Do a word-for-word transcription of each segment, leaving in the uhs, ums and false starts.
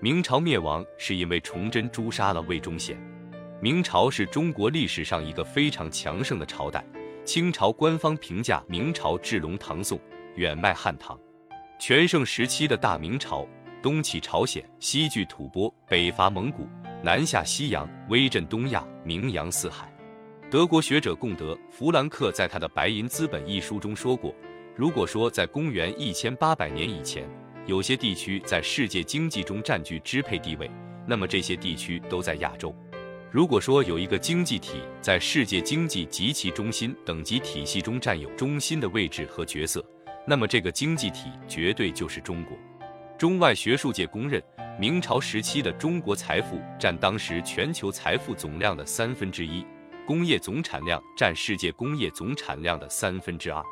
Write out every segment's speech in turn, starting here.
明朝灭亡是因为崇祯诛杀了魏忠贤。明朝是中国历史上一个非常强盛的朝代。清朝官方评价明朝至隆唐宋，远迈汉唐。全盛时期的大明朝，东起朝鲜，西据吐蕃，北伐蒙古，南下西洋，威震东亚，名扬四海。德国学者贡德·弗兰克在他的《白银资本》一书中说过，如果说在公元一千八百年以前，有些地区在世界经济中占据支配地位，那么这些地区都在亚洲。如果说有一个经济体在世界经济及其中心等级体系中占有中心的位置和角色，那么这个经济体绝对就是中国。中外学术界公认，明朝时期的中国财富占当时全球财富总量的三分之一，工业总产量占世界工业总产量的三分之二。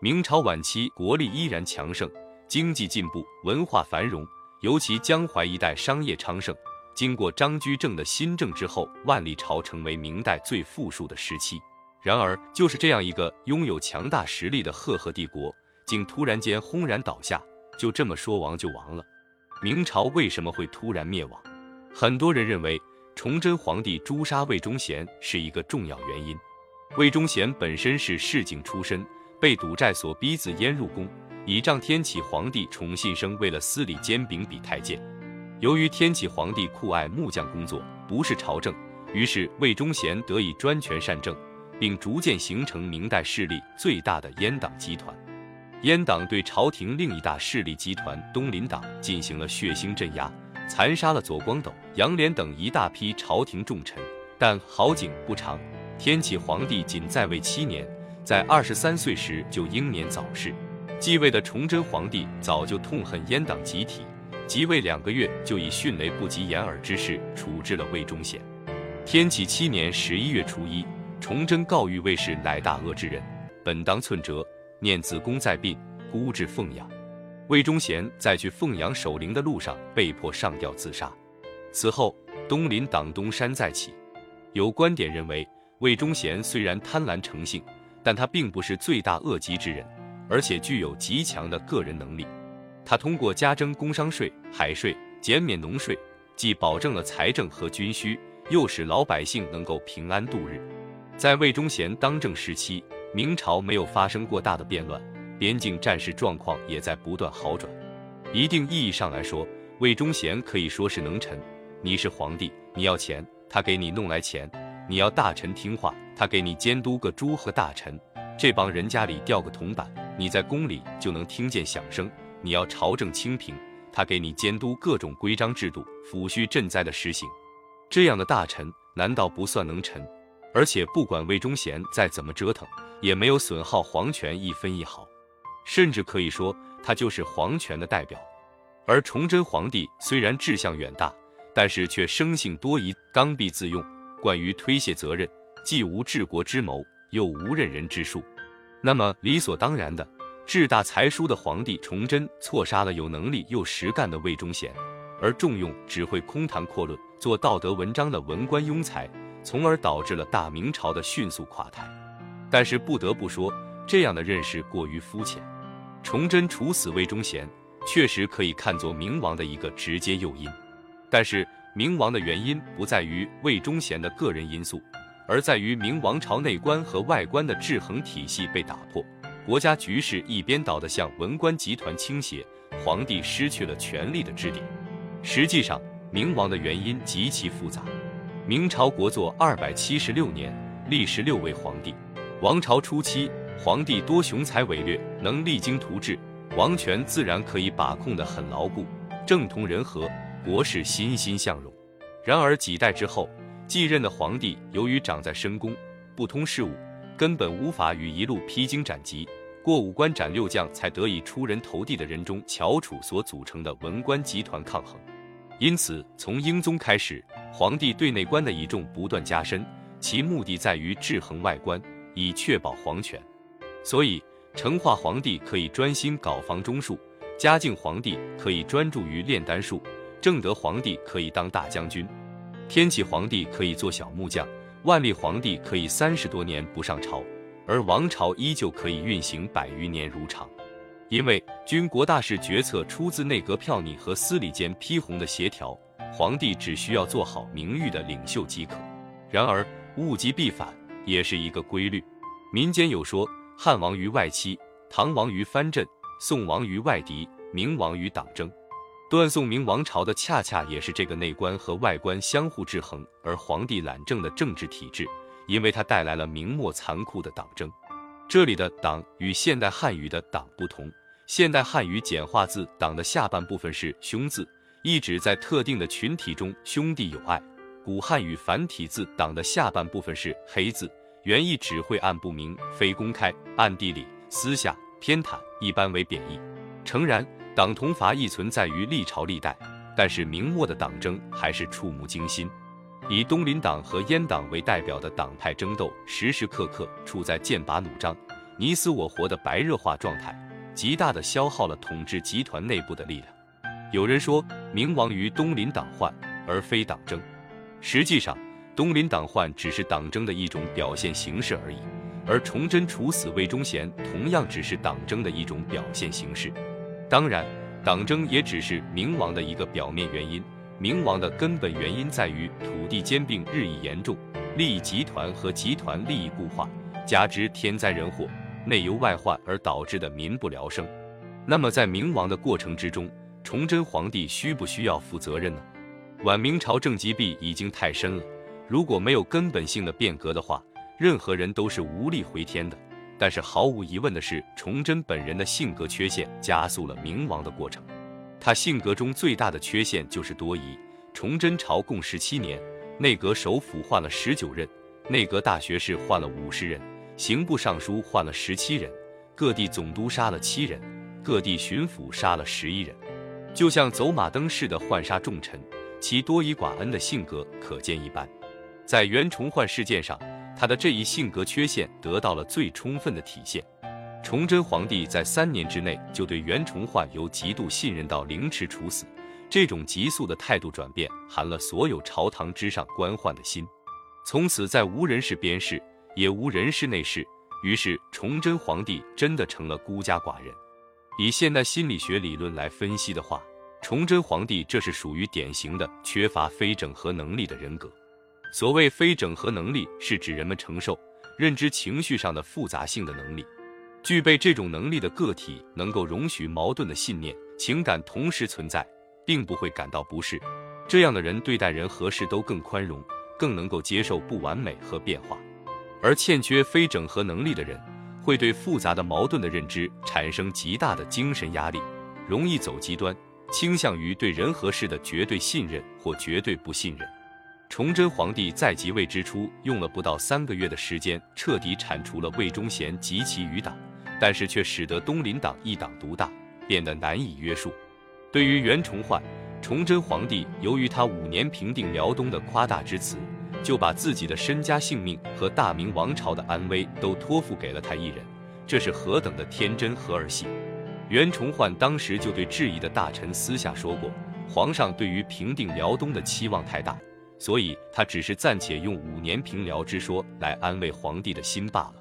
明朝晚期国力依然强盛，经济进步，文化繁荣，尤其江淮一带商业昌盛。经过张居正的新政之后，万历朝成为明代最富庶的时期。然而，就是这样一个拥有强大实力的赫赫帝国，竟突然间轰然倒下，就这么说亡就亡了。明朝为什么会突然灭亡？很多人认为，崇祯皇帝诛杀魏忠贤是一个重要原因。魏忠贤本身是市井出身，被赌债所逼自阉入宫，倚仗天启皇帝宠信生为了司礼监秉笔太监。由于天启皇帝酷爱木匠工作，不是朝政，于是魏忠贤得以专权擅政，并逐渐形成明代势力最大的阉党集团。阉党对朝廷另一大势力集团东林党进行了血腥镇压，残杀了左光斗、杨涟等一大批朝廷重臣。但好景不长，天启皇帝仅在位七年，在二十三岁时就英年早逝。继位的崇祯皇帝早就痛恨阉党集体，即位两个月就以迅雷不及掩耳之势处置了魏忠贤。天启七年十一月初一，崇祯告谕魏氏乃大恶之人，本当寸折，念子宫在病，孤至凤阳。魏忠贤在去凤阳守灵的路上被迫上吊自杀。此后，东林党东山再起。有观点认为，魏忠贤虽然贪婪成性，但他并不是罪大恶极之人，而且具有极强的个人能力。他通过加征工商税、海税，减免农税，既保证了财政和军需，又使老百姓能够平安度日。在魏忠贤当政时期，明朝没有发生过大的变乱，边境战事状况也在不断好转。一定意义上来说，魏忠贤可以说是能臣。你是皇帝，你要钱，他给你弄来钱；你要大臣听话，他给你监督个诸和大臣。这帮人家里掉个铜板，你在宫里就能听见响声。你要朝政清平，他给你监督各种规章制度、抚恤赈灾的实行。这样的大臣难道不算能臣？而且不管魏忠贤再怎么折腾，也没有损耗皇权一分一毫，甚至可以说他就是皇权的代表。而崇祯皇帝虽然志向远大，但是却生性多疑，刚愎自用，惯于推卸责任，既无治国之谋，又无任人之术。那么理所当然的，志大才疏的皇帝崇祯错杀了有能力又实干的魏忠贤，而重用只会空谈阔论、做道德文章的文官庸才，从而导致了大明朝的迅速垮台。但是不得不说，这样的认识过于肤浅。崇祯处死魏忠贤，确实可以看作明亡的一个直接诱因。但是明亡的原因不在于魏忠贤的个人因素，而在于明王朝内官和外官的制衡体系被打破。国家局势一边倒地向文官集团倾斜，皇帝失去了权力的支点。实际上，明亡的原因极其复杂。明朝国祚二百七十六年，历时六位皇帝。王朝初期，皇帝多雄才伟略，能励精图治，王权自然可以把控得很牢固，政通人和，国事欣欣向荣。然而几代之后，继任的皇帝由于长在深宫，不通事务，根本无法与一路披荆斩棘、过五关斩六将才得以出人头地的人中翘楚所组成的文官集团抗衡。因此，从英宗开始，皇帝对内官的倚重不断加深，其目的在于制衡外官，以确保皇权。所以，成化皇帝可以专心搞房中术，嘉靖皇帝可以专注于炼丹术，正德皇帝可以当大将军，天启皇帝可以做小木匠，万历皇帝可以三十多年不上朝，而王朝依旧可以运行百余年如常。因为军国大事决策出自内阁票拟和司礼间批红的协调，皇帝只需要做好名誉的领袖即可。然而物极必反也是一个规律，民间有说汉亡于外戚，唐亡于藩镇，宋亡于外敌，明亡于党争。段宋明王朝的恰恰也是这个内官和外官相互制衡而皇帝懒政的政治体制，因为它带来了明末残酷的党争。这里的党与现代汉语的党不同，现代汉语简化字党的下半部分是兄字，意指在特定的群体中兄弟友爱；古汉语繁体字党的下半部分是黑字，原意指晦暗不明、非公开、暗地里、私下、偏袒，一般为贬义。诚然党同伐异存在于历朝历代，但是明末的党争还是触目惊心。以东林党和阉党为代表的党派争斗，时时刻刻处在剑拔弩张、你死我活的白热化状态，极大地消耗了统治集团内部的力量。有人说明亡于东林党患，而非党争。实际上，东林党患只是党争的一种表现形式而已，而崇祯处死魏忠贤同样只是党争的一种表现形式。当然，党争也只是明亡的一个表面原因，明亡的根本原因在于土地兼并日益严重，利益集团和集团利益固化，加之天灾人祸、内忧外患而导致的民不聊生。那么在明亡的过程之中，崇祯皇帝需不需要负责任呢？晚明朝政积弊已经太深了，如果没有根本性的变革的话，任何人都是无力回天的。但是毫无疑问的是，崇祯本人的性格缺陷加速了明亡的过程。他性格中最大的缺陷就是多疑。崇祯朝共十七年，内阁首辅换了十九任，内阁大学士换了五十人，刑部尚书换了十七人，各地总督杀了七人，各地巡抚杀了十一人，就像走马灯似的换杀重臣，其多疑寡恩的性格可见一斑。在袁崇焕事件上，他的这一性格缺陷得到了最充分的体现。崇祯皇帝在三年之内就对袁崇焕由极度信任到凌迟处死，这种急速的态度转变寒了所有朝堂之上官宦的心。从此再无人事边事，也无人事内事，于是崇祯皇帝真的成了孤家寡人。以现代心理学理论来分析的话，崇祯皇帝这是属于典型的缺乏非整合能力的人格。所谓非整合能力，是指人们承受、认知、情绪上的复杂性的能力。具备这种能力的个体能够容许矛盾的信念、情感同时存在，并不会感到不适。这样的人对待人和事都更宽容，更能够接受不完美和变化。而欠缺非整合能力的人，会对复杂的矛盾的认知产生极大的精神压力，容易走极端，倾向于对人和事的绝对信任或绝对不信任。崇祯皇帝在即位之初，用了不到三个月的时间，彻底铲除了魏忠贤及其余党，但是却使得东林党一党独大，变得难以约束。对于袁崇焕，崇祯皇帝由于他五年平定辽东的夸大之词，就把自己的身家性命和大明王朝的安危都托付给了他一人，这是何等的天真和儿戏！袁崇焕当时就对质疑的大臣私下说过，皇上对于平定辽东的期望太大，所以他只是暂且用五年平辽之说来安慰皇帝的心罢了。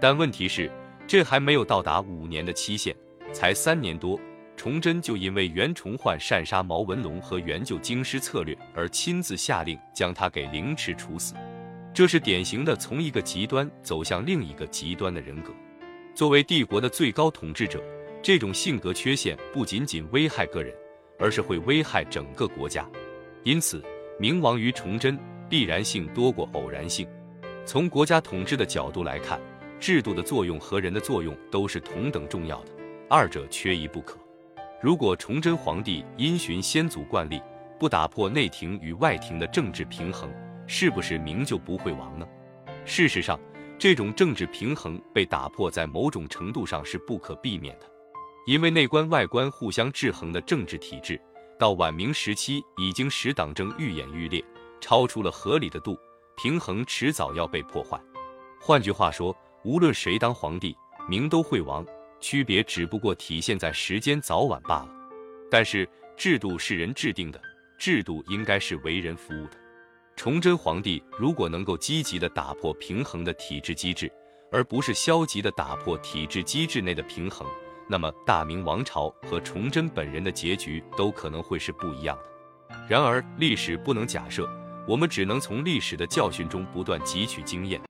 但问题是，这还没有到达五年的期限，才三年多，崇祯就因为袁崇焕擅杀毛文龙和援救京师策略而亲自下令将他给凌迟处死。这是典型的从一个极端走向另一个极端的人格。作为帝国的最高统治者，这种性格缺陷不仅仅危害个人，而是会危害整个国家。因此明亡于崇祯，必然性多过偶然性。从国家统治的角度来看，制度的作用和人的作用都是同等重要的，二者缺一不可。如果崇祯皇帝因循先祖惯例，不打破内廷与外廷的政治平衡，是不是明就不会亡呢？事实上，这种政治平衡被打破在某种程度上是不可避免的，因为内官外官互相制衡的政治体制到晚明时期已经使党争愈演愈烈，超出了合理的度，平衡迟早要被破坏。换句话说，无论谁当皇帝，明都会亡，区别只不过体现在时间早晚罢了。但是制度是人制定的，制度应该是为人服务的。崇祯皇帝如果能够积极地打破平衡的体制机制，而不是消极地打破体制机制内的平衡，那么大明王朝和崇祯本人的结局都可能会是不一样的。然而，历史不能假设，我们只能从历史的教训中不断汲取经验。